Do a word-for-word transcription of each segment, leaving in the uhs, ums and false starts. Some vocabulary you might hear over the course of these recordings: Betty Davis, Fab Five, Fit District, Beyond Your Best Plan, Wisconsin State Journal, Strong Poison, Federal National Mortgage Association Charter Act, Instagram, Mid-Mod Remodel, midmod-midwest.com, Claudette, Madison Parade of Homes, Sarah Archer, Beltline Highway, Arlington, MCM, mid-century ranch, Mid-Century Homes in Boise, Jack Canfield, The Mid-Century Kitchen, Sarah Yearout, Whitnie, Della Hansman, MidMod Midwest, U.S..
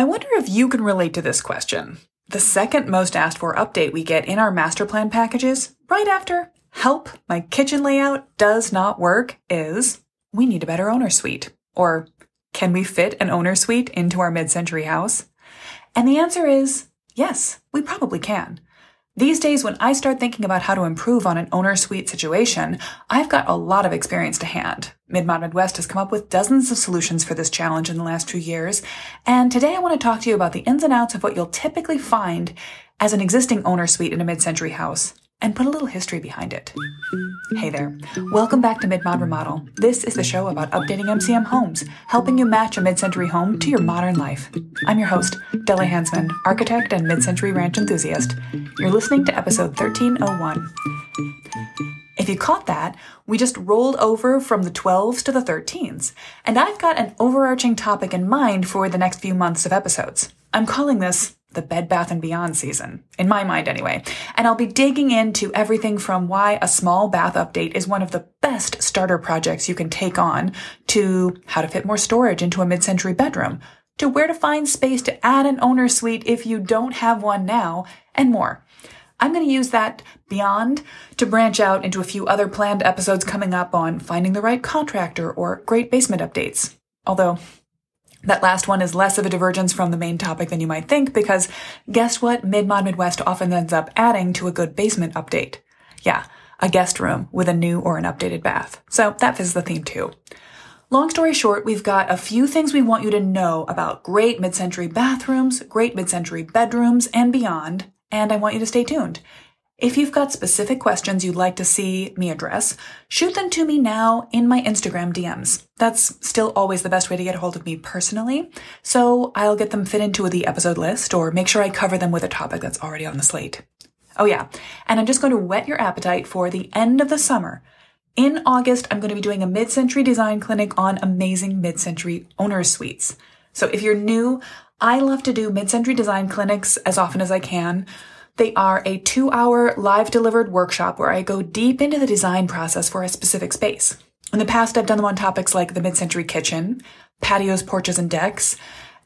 I wonder if you can relate to this question. The second most asked for update we get in our master plan packages, right after "Help, my kitchen layout does not work," is "We need a better owner suite," or "Can we fit an owner suite into our mid-century house?" And the answer is yes, we probably can. These days, when I start thinking about how to improve on an owner suite situation, I've got a lot of experience to hand. MidMod Midwest has come up with dozens of solutions for this challenge in the last two years, and today I want to talk to you about the ins and outs of what you'll typically find as an existing owner suite in a mid-century house, and put a little history behind it. Hey there. Welcome back to Mid-Mod Remodel. This is the show about updating M C M homes, helping you match a mid-century home to your modern life. I'm your host, Della Hansman, architect and mid-century ranch enthusiast. You're listening to episode thirteen oh one. If you caught that, we just rolled over from the twelves to the thirteens, and I've got an overarching topic in mind for the next few months of episodes. I'm calling this the Bed Bath and Beyond season, in my mind anyway, and I'll be digging into everything from why a small bath update is one of the best starter projects you can take on, to how to fit more storage into a mid-century bedroom, to where to find space to add an owner suite if you don't have one now, and more. I'm going to use that beyond to branch out into a few other planned episodes coming up on finding the right contractor or great basement updates, although that last one is less of a divergence from the main topic than you might think, because guess what MidMod Midwest often ends up adding to a good basement update? Yeah, a guest room with a new or an updated bath. So that fits the theme too. Long story short, we've got a few things we want you to know about great mid-century bathrooms, great mid-century bedrooms, and beyond, and I want you to stay tuned. If you've got specific questions you'd like to see me address, shoot them to me now in my Instagram D Ms. That's still always the best way to get a hold of me personally, so I'll get them fit into the episode list or make sure I cover them with a topic that's already on the slate. Oh yeah, and I'm just going to whet your appetite for the end of the summer. In August, I'm going to be doing a mid-century design clinic on amazing mid-century owner suites. So if you're new, I love to do mid-century design clinics as often as I can. They are a two-hour live-delivered workshop where I go deep into the design process for a specific space. In the past, I've done them on topics like the mid-century kitchen, patios, porches, and decks,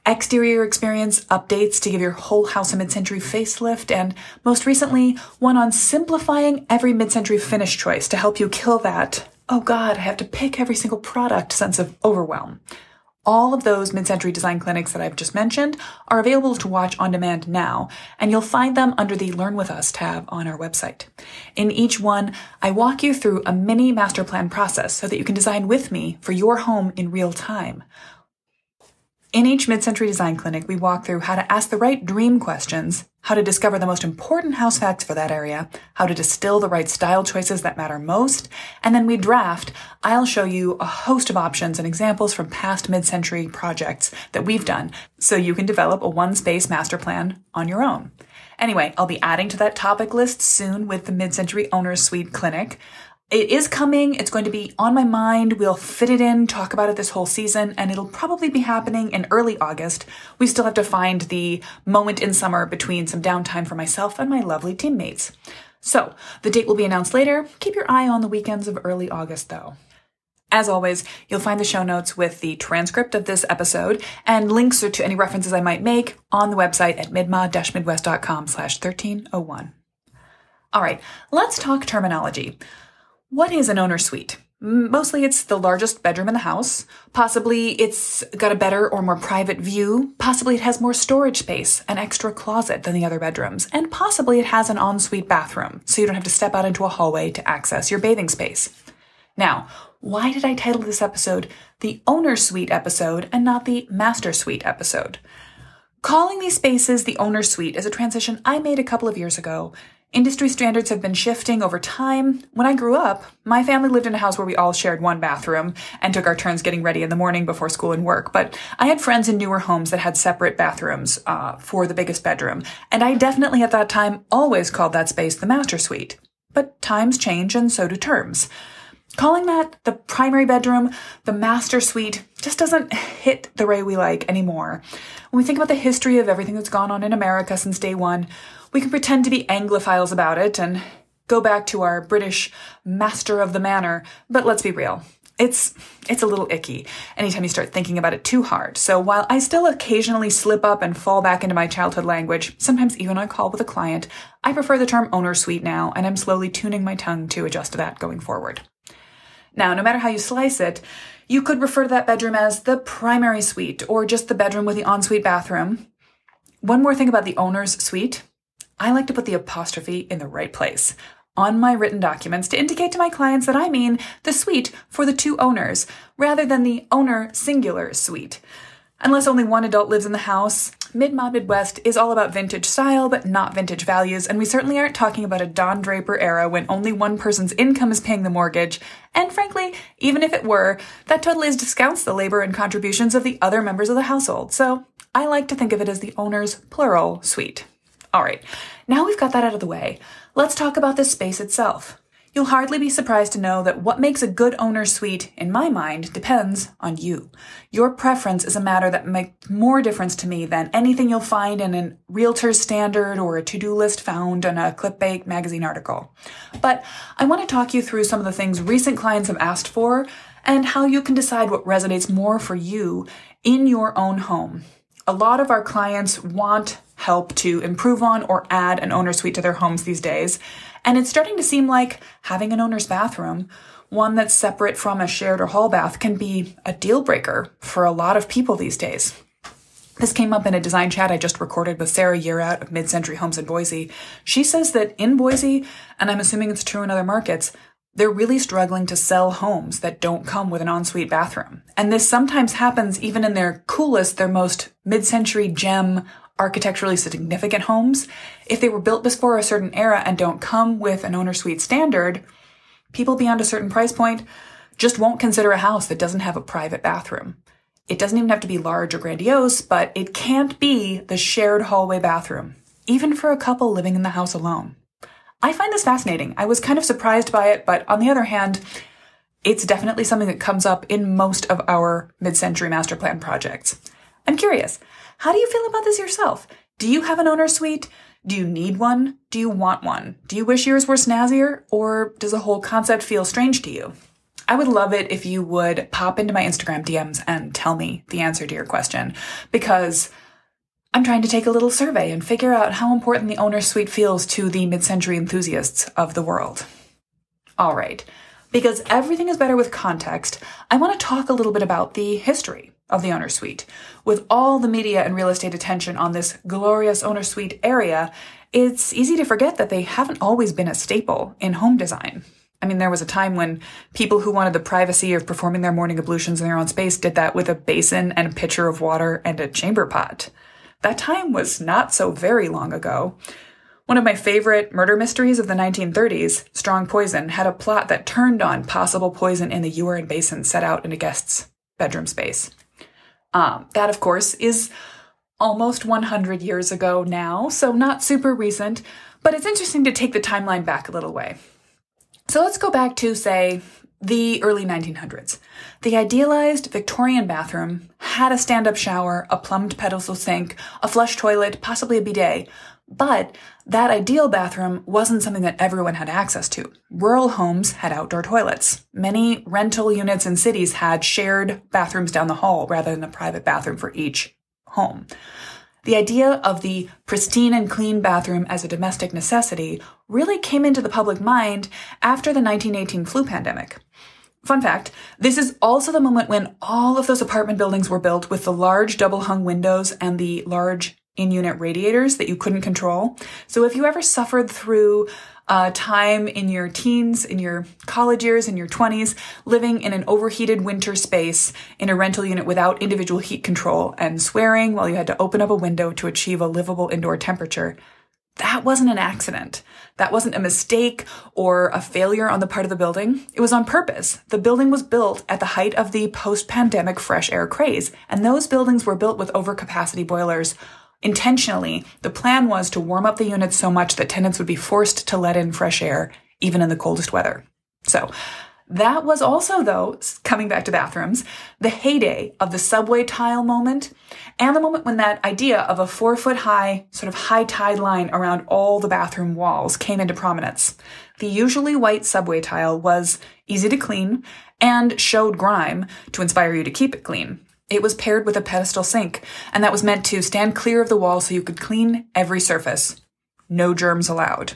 exterior experience updates to give your whole house a mid-century facelift, and most recently, one on simplifying every mid-century finish choice to help you kill that, oh god, I have to pick every single product sense of overwhelm. All of those mid-century design clinics that I've just mentioned are available to watch on demand now, and you'll find them under the Learn With Us tab on our website. In each one, I walk you through a mini master plan process so that you can design with me for your home in real time. In each mid-century design clinic, we walk through how to ask the right dream questions, how to discover the most important house facts for that area, how to distill the right style choices that matter most, and then we draft. I'll show you a host of options and examples from past mid-century projects that we've done, so you can develop a one-space master plan on your own. Anyway, I'll be adding to that topic list soon with the Mid-Century Owner Suite Clinic. It is coming. It's going to be on my mind. We'll fit it in, talk about it this whole season, and it'll probably be happening in early August. We still have to find the moment in summer between some downtime for myself and my lovely teammates. So the date will be announced later. Keep your eye on the weekends of early August, though. As always, you'll find the show notes with the transcript of this episode and links to any references I might make on the website at midmod dash midwest dot com slash thirteen oh one. All right, let's talk terminology. What is an owner suite? Mostly it's the largest bedroom in the house. Possibly it's got a better or more private view. Possibly it has more storage space, an extra closet than the other bedrooms. And possibly it has an ensuite bathroom, so you don't have to step out into a hallway to access your bathing space. Now, why did I title this episode the owner suite episode and not the master suite episode? Calling these spaces the owner suite is a transition I made a couple of years ago. Industry standards have been shifting over time. When I grew up, my family lived in a house where we all shared one bathroom and took our turns getting ready in the morning before school and work. But I had friends in newer homes that had separate bathrooms uh, for the biggest bedroom. And I definitely at that time always called that space the master suite. But times change and so do terms. Calling that the primary bedroom, the master suite, just doesn't hit the way we like anymore. When we think about the history of everything that's gone on in America since day one, we can pretend to be Anglophiles about it and go back to our British master of the manor, but let's be real. it's it's a little icky anytime you start thinking about it too hard. So while I still occasionally slip up and fall back into my childhood language, sometimes even on a call with a client, I prefer the term owner suite now, and I'm slowly tuning my tongue to adjust to that going forward. Now, no matter how you slice it, you could refer to that bedroom as the primary suite or just the bedroom with the ensuite bathroom. One more thing about the owner's suite. I like to put the apostrophe in the right place on my written documents to indicate to my clients that I mean the suite for the two owners rather than the owner singular suite. Unless only one adult lives in the house, Mid-Mod Midwest is all about vintage style, but not vintage values, and we certainly aren't talking about a Don Draper era when only one person's income is paying the mortgage. And frankly, even if it were, that totally discounts the labor and contributions of the other members of the household. So I like to think of it as the owner's plural suite. All right, now we've got that out of the way, let's talk about the space itself. You'll hardly be surprised to know that what makes a good owner suite, in my mind, depends on you. Your preference is a matter that makes more difference to me than anything you'll find in a realtor's standard or a to-do list found on a clickbait magazine article. But I want to talk you through some of the things recent clients have asked for and how you can decide what resonates more for you in your own home. A lot of our clients want help to improve on or add an owner suite to their homes these days. And it's starting to seem like having an owner's bathroom, one that's separate from a shared or hall bath, can be a deal breaker for a lot of people these days. This came up in a design chat I just recorded with Sarah Yearout of Mid-Century Homes in Boise. She says that in Boise, and I'm assuming it's true in other markets, they're really struggling to sell homes that don't come with an ensuite bathroom. And this sometimes happens even in their coolest, their most mid-century gem architecturally significant homes. If they were built before a certain era and don't come with an owner suite standard, people beyond a certain price point just won't consider a house that doesn't have a private bathroom. It doesn't even have to be large or grandiose, but it can't be the shared hallway bathroom, even for a couple living in the house alone. I find this fascinating. I was kind of surprised by it, but on the other hand, it's definitely something that comes up in most of our mid-century master plan projects. I'm curious, how do you feel about this yourself? Do you have an owner suite? Do you need one? Do you want one? Do you wish yours were snazzier? Or does the whole concept feel strange to you? I would love it if you would pop into my Instagram D Ms and tell me the answer to your question, because I'm trying to take a little survey and figure out how important the owner suite feels to the mid-century enthusiasts of the world. All right, because everything is better with context, I want to talk a little bit about the history of the owner suite. With all the media and real estate attention on this glorious owner suite area, it's easy to forget that they haven't always been a staple in home design. I mean, there was a time when people who wanted the privacy of performing their morning ablutions in their own space did that with a basin and a pitcher of water and a chamber pot. That time was not so very long ago. One of my favorite murder mysteries of the nineteen thirties, Strong Poison, had a plot that turned on possible poison in the urine basin set out in a guest's bedroom space. Um, that, of course, is almost one hundred years ago now, so not super recent, but it's interesting to take the timeline back a little way. So let's go back to, say, the early nineteen hundreds. The idealized Victorian bathroom had a stand-up shower, a plumbed pedestal sink, a flush toilet, possibly a bidet, but that ideal bathroom wasn't something that everyone had access to. Rural homes had outdoor toilets. Many rental units in cities had shared bathrooms down the hall rather than a private bathroom for each home. The idea of the pristine and clean bathroom as a domestic necessity really came into the public mind after the nineteen eighteen flu pandemic. Fun fact, this is also the moment when all of those apartment buildings were built with the large double-hung windows and the large in-unit radiators that you couldn't control. So if you ever suffered through uh, time in your teens, in your college years, in your twenties, living in an overheated winter space in a rental unit without individual heat control and swearing while you had to open up a window to achieve a livable indoor temperature, that wasn't an accident. That wasn't a mistake or a failure on the part of the building. It was on purpose. The building was built at the height of the post-pandemic fresh air craze, and those buildings were built with overcapacity boilers. Intentionally, the plan was to warm up the units so much that tenants would be forced to let in fresh air, even in the coldest weather. So That was also, though, coming back to bathrooms, the heyday of the subway tile moment and the moment when that idea of a four foot high sort of high tide line around all the bathroom walls came into prominence. The usually white subway tile was easy to clean and showed grime to inspire you to keep it clean. It was paired with a pedestal sink, and that was meant to stand clear of the wall so you could clean every surface. No germs allowed.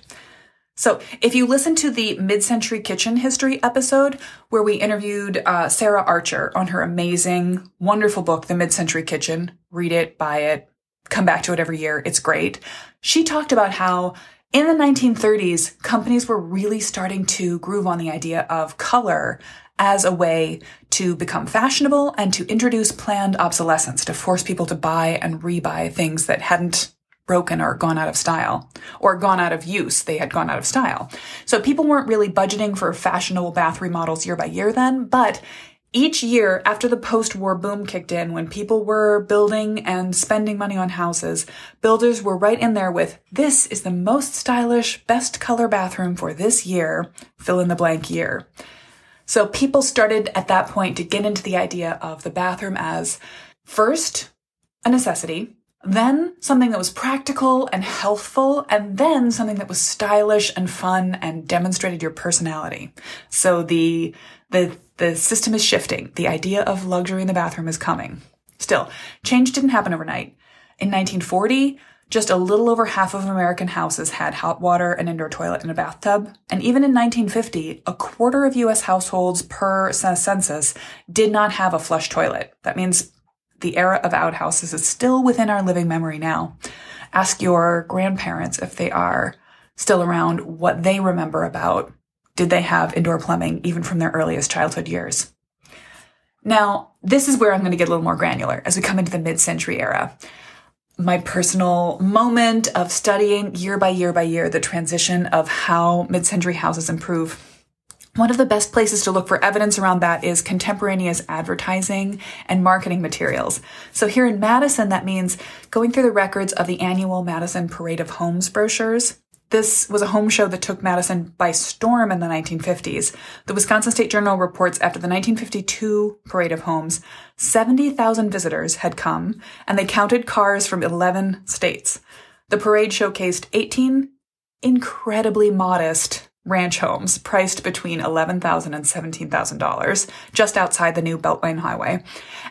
So if you listen to the Mid-Century Kitchen History episode where we interviewed uh, Sarah Archer on her amazing, wonderful book, The Mid-Century Kitchen, read it, buy it, come back to it every year. It's great. She talked about how in the nineteen thirties, companies were really starting to groove on the idea of color as a way to become fashionable and to introduce planned obsolescence, to force people to buy and rebuy things that hadn't broken or gone out of style, or gone out of use. They had gone out of style. So people weren't really budgeting for fashionable bath remodels year by year then, but each year after the post-war boom kicked in, when people were building and spending money on houses, builders were right in there with, this is the most stylish, best color bathroom for this year, fill in the blank year. So people started at that point to get into the idea of the bathroom as first a necessity, then something that was practical and healthful, and then something that was stylish and fun and demonstrated your personality. So the the the system is shifting. The idea of luxury in the bathroom is coming. Still, change didn't happen overnight. In nineteen forty, just a little over half of American houses had hot water, an indoor toilet, and a bathtub. And even in nineteen fifty, a quarter of U S households per census did not have a flush toilet. That means the era of outhouses is still within our living memory now. Ask your grandparents, if they are still around, what they remember about. Did they have indoor plumbing even from their earliest childhood years? Now, this is where I'm going to get a little more granular as we come into the mid-century era. My personal moment of studying year by year by year the transition of how mid-century houses improve. One of the best places to look for evidence around that is contemporaneous advertising and marketing materials. So here in Madison, that means going through the records of the annual Madison Parade of Homes brochures. This was a home show that took Madison by storm in the nineteen fifties. The Wisconsin State Journal reports after the nineteen fifty-two Parade of Homes, seventy thousand visitors had come, and they counted cars from eleven states. The parade showcased eighteen incredibly modest ranch homes priced between eleven thousand dollars and seventeen thousand dollars just outside the new Beltline Highway.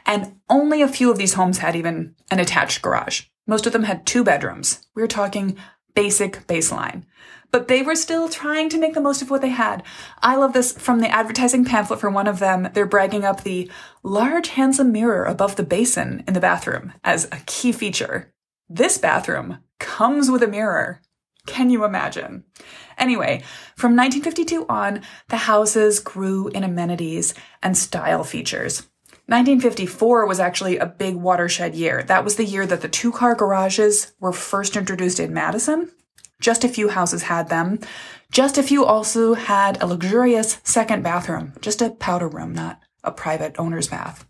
And only a few of these homes had even an attached garage. Most of them had two bedrooms. We were talking basic baseline. But they were still trying to make the most of what they had. I love this from the advertising pamphlet for one of them. They're bragging up the large, handsome mirror above the basin in the bathroom as a key feature. This bathroom comes with a mirror. Can you imagine? Anyway, from nineteen fifty-two on, the houses grew in amenities and style features. nineteen fifty-four was actually a big watershed year. That was the year that the two-car garages were first introduced in Madison. Just a few houses had them. Just a few also had a luxurious second bathroom, just a powder room, not a private owner's bath.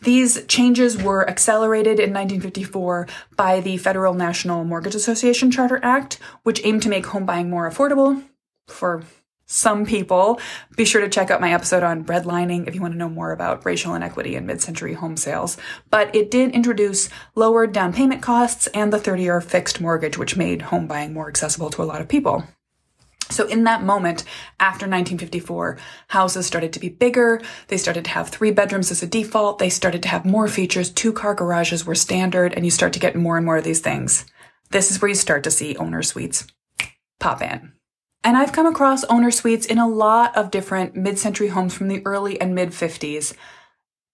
These changes were accelerated in nineteen fifty-four by the Federal National Mortgage Association Charter Act, which aimed to make home buying more affordable for some people. Be sure to check out my episode on redlining if you want to know more about racial inequity in mid-century home sales. But it did introduce lower down payment costs and the thirty-year fixed mortgage, which made home buying more accessible to a lot of people. So in that moment, after nineteen fifty-four, houses started to be bigger. They started to have three bedrooms as a default. They started to have more features. Two-car garages were standard, and you start to get more and more of these things. This is where you start to see owner suites pop in. And I've come across owner suites in a lot of different mid-century homes from the early and mid-fifties,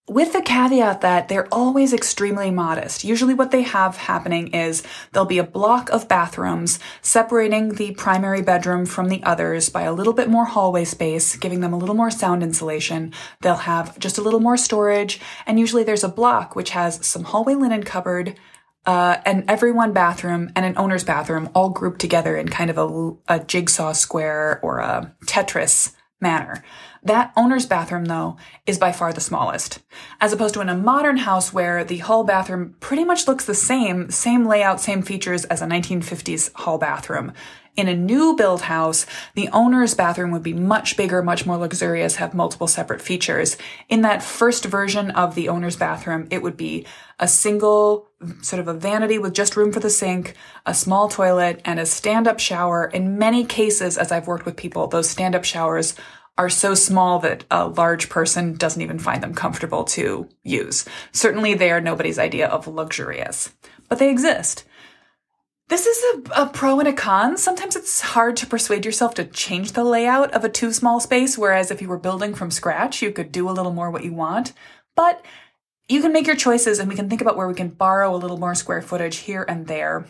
with the caveat that they're always extremely modest. Usually what they have happening is there'll be a block of bathrooms separating the primary bedroom from the others by a little bit more hallway space, giving them a little more sound insulation. They'll have just a little more storage, and usually there's a block which has some hallway linen cupboard, uh, an everyone bathroom, and an owner's bathroom all grouped together in kind of a, a jigsaw square or a Tetris matter. That owner's bathroom, though, is by far the smallest, as opposed to in a modern house where the hall bathroom pretty much looks the same, same layout, same features as a nineteen fifties hall bathroom. In a new build house, the owner's bathroom would be much bigger, much more luxurious, have multiple separate features. In that first version of the owner's bathroom, it would be a single sort of a vanity with just room for the sink, a small toilet, and a stand-up shower. In many cases, as I've worked with people, those stand-up showers are so small that a large person doesn't even find them comfortable to use. Certainly, they are nobody's idea of luxurious, but they exist. This is a, a pro and a con. Sometimes it's hard to persuade yourself to change the layout of a too small space, whereas if you were building from scratch, you could do a little more what you want. But you can make your choices, and we can think about where we can borrow a little more square footage here and there,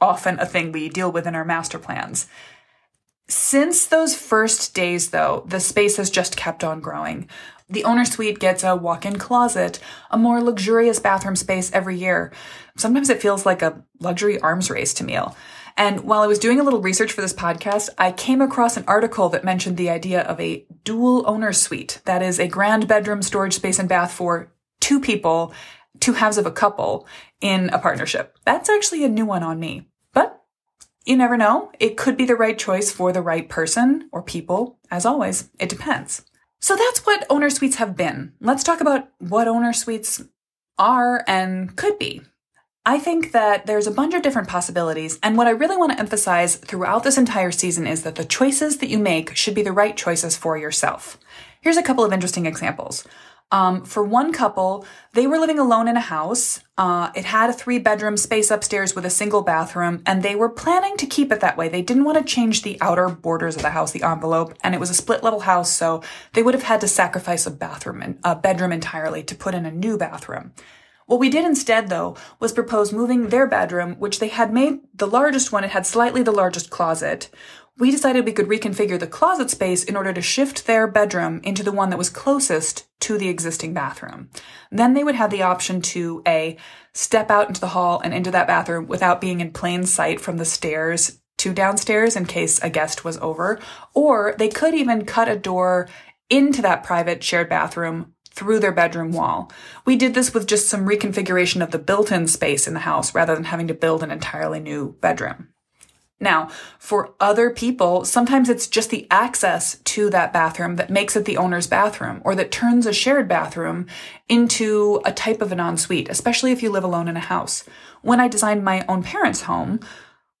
often a thing we deal with in our master plans. Since those first days, though, the space has just kept on growing. The owner suite gets a walk-in closet, a more luxurious bathroom space every year. Sometimes it feels like a luxury arms race to me. And while I was doing a little research for this podcast, I came across an article that mentioned the idea of a dual owner suite. That is a grand bedroom storage space and bath for two people, two halves of a couple in a partnership. That's actually a new one on me, but you never know. It could be the right choice for the right person or people. As always, it depends. So that's what owner suites have been. Let's talk about what owner suites are and could be. I think that there's a bunch of different possibilities, and what I really want to emphasize throughout this entire season is that the choices that you make should be the right choices for yourself. Here's a couple of interesting examples. Um, for one couple, they were living alone in a house. Uh, it had a three-bedroom space upstairs with a single bathroom, and they were planning to keep it that way. They didn't want to change the outer borders of the house, the envelope, and it was a split-level house, so they would have had to sacrifice a bathroom and a bedroom entirely to put in a new bathroom. What we did instead, though, was propose moving their bedroom, which they had made the largest one. It had slightly the largest closet. We decided we could reconfigure the closet space in order to shift their bedroom into the one that was closest to the existing bathroom. Then they would have the option to A, step out into the hall and into that bathroom without being in plain sight from the stairs to downstairs in case a guest was over, or they could even cut a door into that private shared bathroom through their bedroom wall. We did this with just some reconfiguration of the built-in space in the house rather than having to build an entirely new bedroom. Now, for other people, sometimes it's just the access to that bathroom that makes it the owner's bathroom or that turns a shared bathroom into a type of an ensuite, especially if you live alone in a house. When I designed my own parents' home,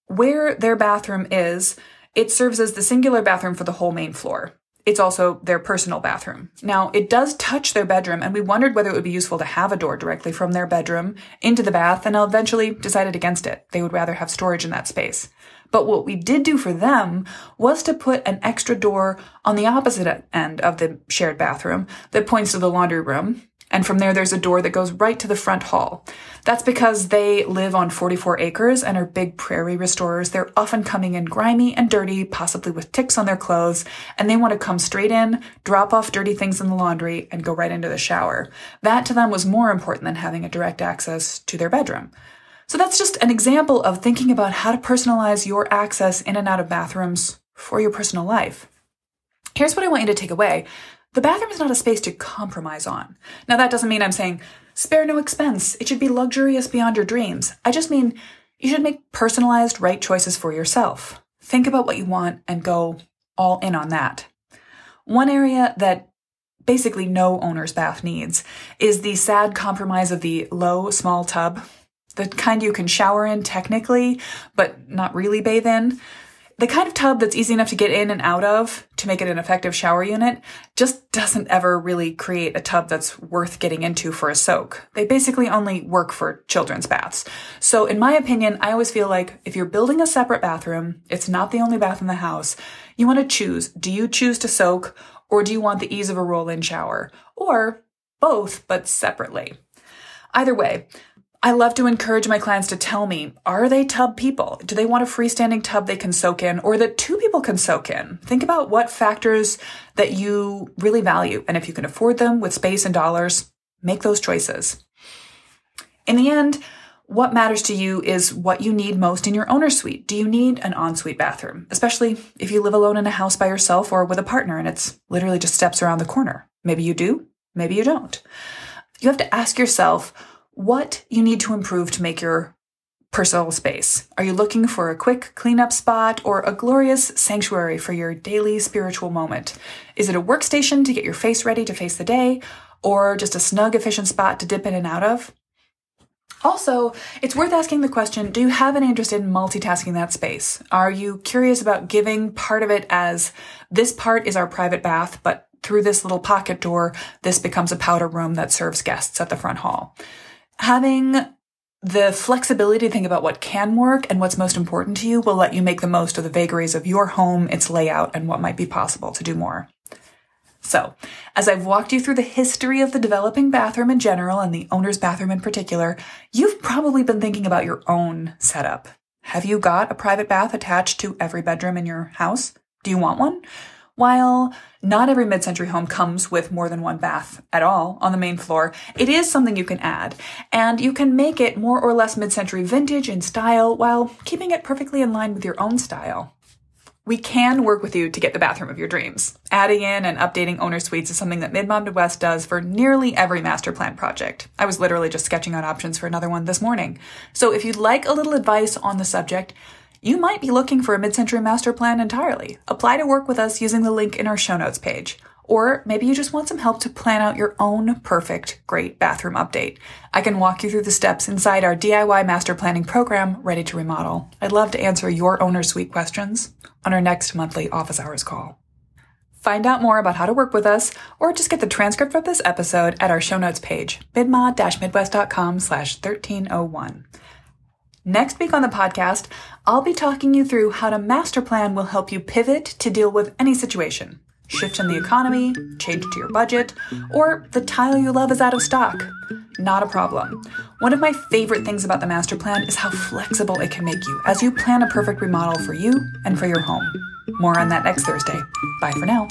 where their bathroom is, it serves as the singular bathroom for the whole main floor. It's also their personal bathroom. Now, it does touch their bedroom, and we wondered whether it would be useful to have a door directly from their bedroom into the bath, and eventually decided against it. They would rather have storage in that space. But what we did do for them was to put an extra door on the opposite end of the shared bathroom that points to the laundry room. And from there, there's a door that goes right to the front hall. That's because they live on forty-four acres and are big prairie restorers. They're often coming in grimy and dirty, possibly with ticks on their clothes, and they want to come straight in, drop off dirty things in the laundry, and go right into the shower. That to them was more important than having a direct access to their bedroom. So that's just an example of thinking about how to personalize your access in and out of bathrooms for your personal life. Here's what I want you to take away. The bathroom is not a space to compromise on. Now, that doesn't mean I'm saying spare no expense. It should be luxurious beyond your dreams. I just mean you should make personalized right choices for yourself. Think about what you want and go all in on that. One area that basically no owner's bath needs is the sad compromise of the low, small tub, the kind you can shower in technically, but not really bathe in. The kind of tub that's easy enough to get in and out of to make it an effective shower unit just doesn't ever really create a tub that's worth getting into for a soak. They basically only work for children's baths. So in my opinion, I always feel like if you're building a separate bathroom, it's not the only bath in the house. You want to choose. Do you choose to soak, or do you want the ease of a roll-in shower, or both but separately? Either way, I love to encourage my clients to tell me, are they tub people? Do they want a freestanding tub they can soak in, or that two people can soak in? Think about what factors that you really value, and if you can afford them with space and dollars, make those choices. In the end, What matters to you is what you need most in your owner's suite. Do you need an ensuite bathroom, especially if you live alone in a house by yourself or with a partner and it's literally just steps around the corner? Maybe you do, maybe you don't. You have to ask yourself what you need to improve to make your personal space. Are you looking for a quick cleanup spot or a glorious sanctuary for your daily spiritual moment? Is it a workstation to get your face ready to face the day or just a snug, efficient spot to dip in and out of? Also, it's worth asking the question, do you have an interest in multitasking that space? Are you curious about giving part of it as this part is our private bath, but through this little pocket door, this becomes a powder room that serves guests at the front hall? Having the flexibility to think about what can work and what's most important to you will let you make the most of the vagaries of your home, its layout, and what might be possible to do more. So, as I've walked you through the history of the developing bathroom in general and the owner's bathroom in particular, you've probably been thinking about your own setup. Have you got a private bath attached to every bedroom in your house? Do you want one? While not every mid-century home comes with more than one bath at all on the main floor, it is something you can add, and you can make it more or less mid-century vintage in style while keeping it perfectly in line with your own style. We can work with you to get the bathroom of your dreams. Adding in and updating owner suites is something that MidMod Midwest does for nearly every master plan project. I was literally just sketching out options for another one this morning. So if you'd like a little advice on the subject, you might be looking for a mid-century master plan entirely. Apply to work with us using the link in our show notes page. Or maybe you just want some help to plan out your own perfect great bathroom update. I can walk you through the steps inside our D I Y master planning program, Ready to Remodel. I'd love to answer your owner suite questions on our next monthly office hours call. Find out more about how to work with us or just get the transcript of this episode at our show notes page, midmod dash midwest dot com slash thirteen oh one. Next week on the podcast, I'll be talking you through how to master plan will help you pivot to deal with any situation. Shift in the economy, change to your budget, or the tile you love is out of stock. Not a problem. One of my favorite things about the master plan is how flexible it can make you as you plan a perfect remodel for you and for your home. More on that next Thursday. Bye for now.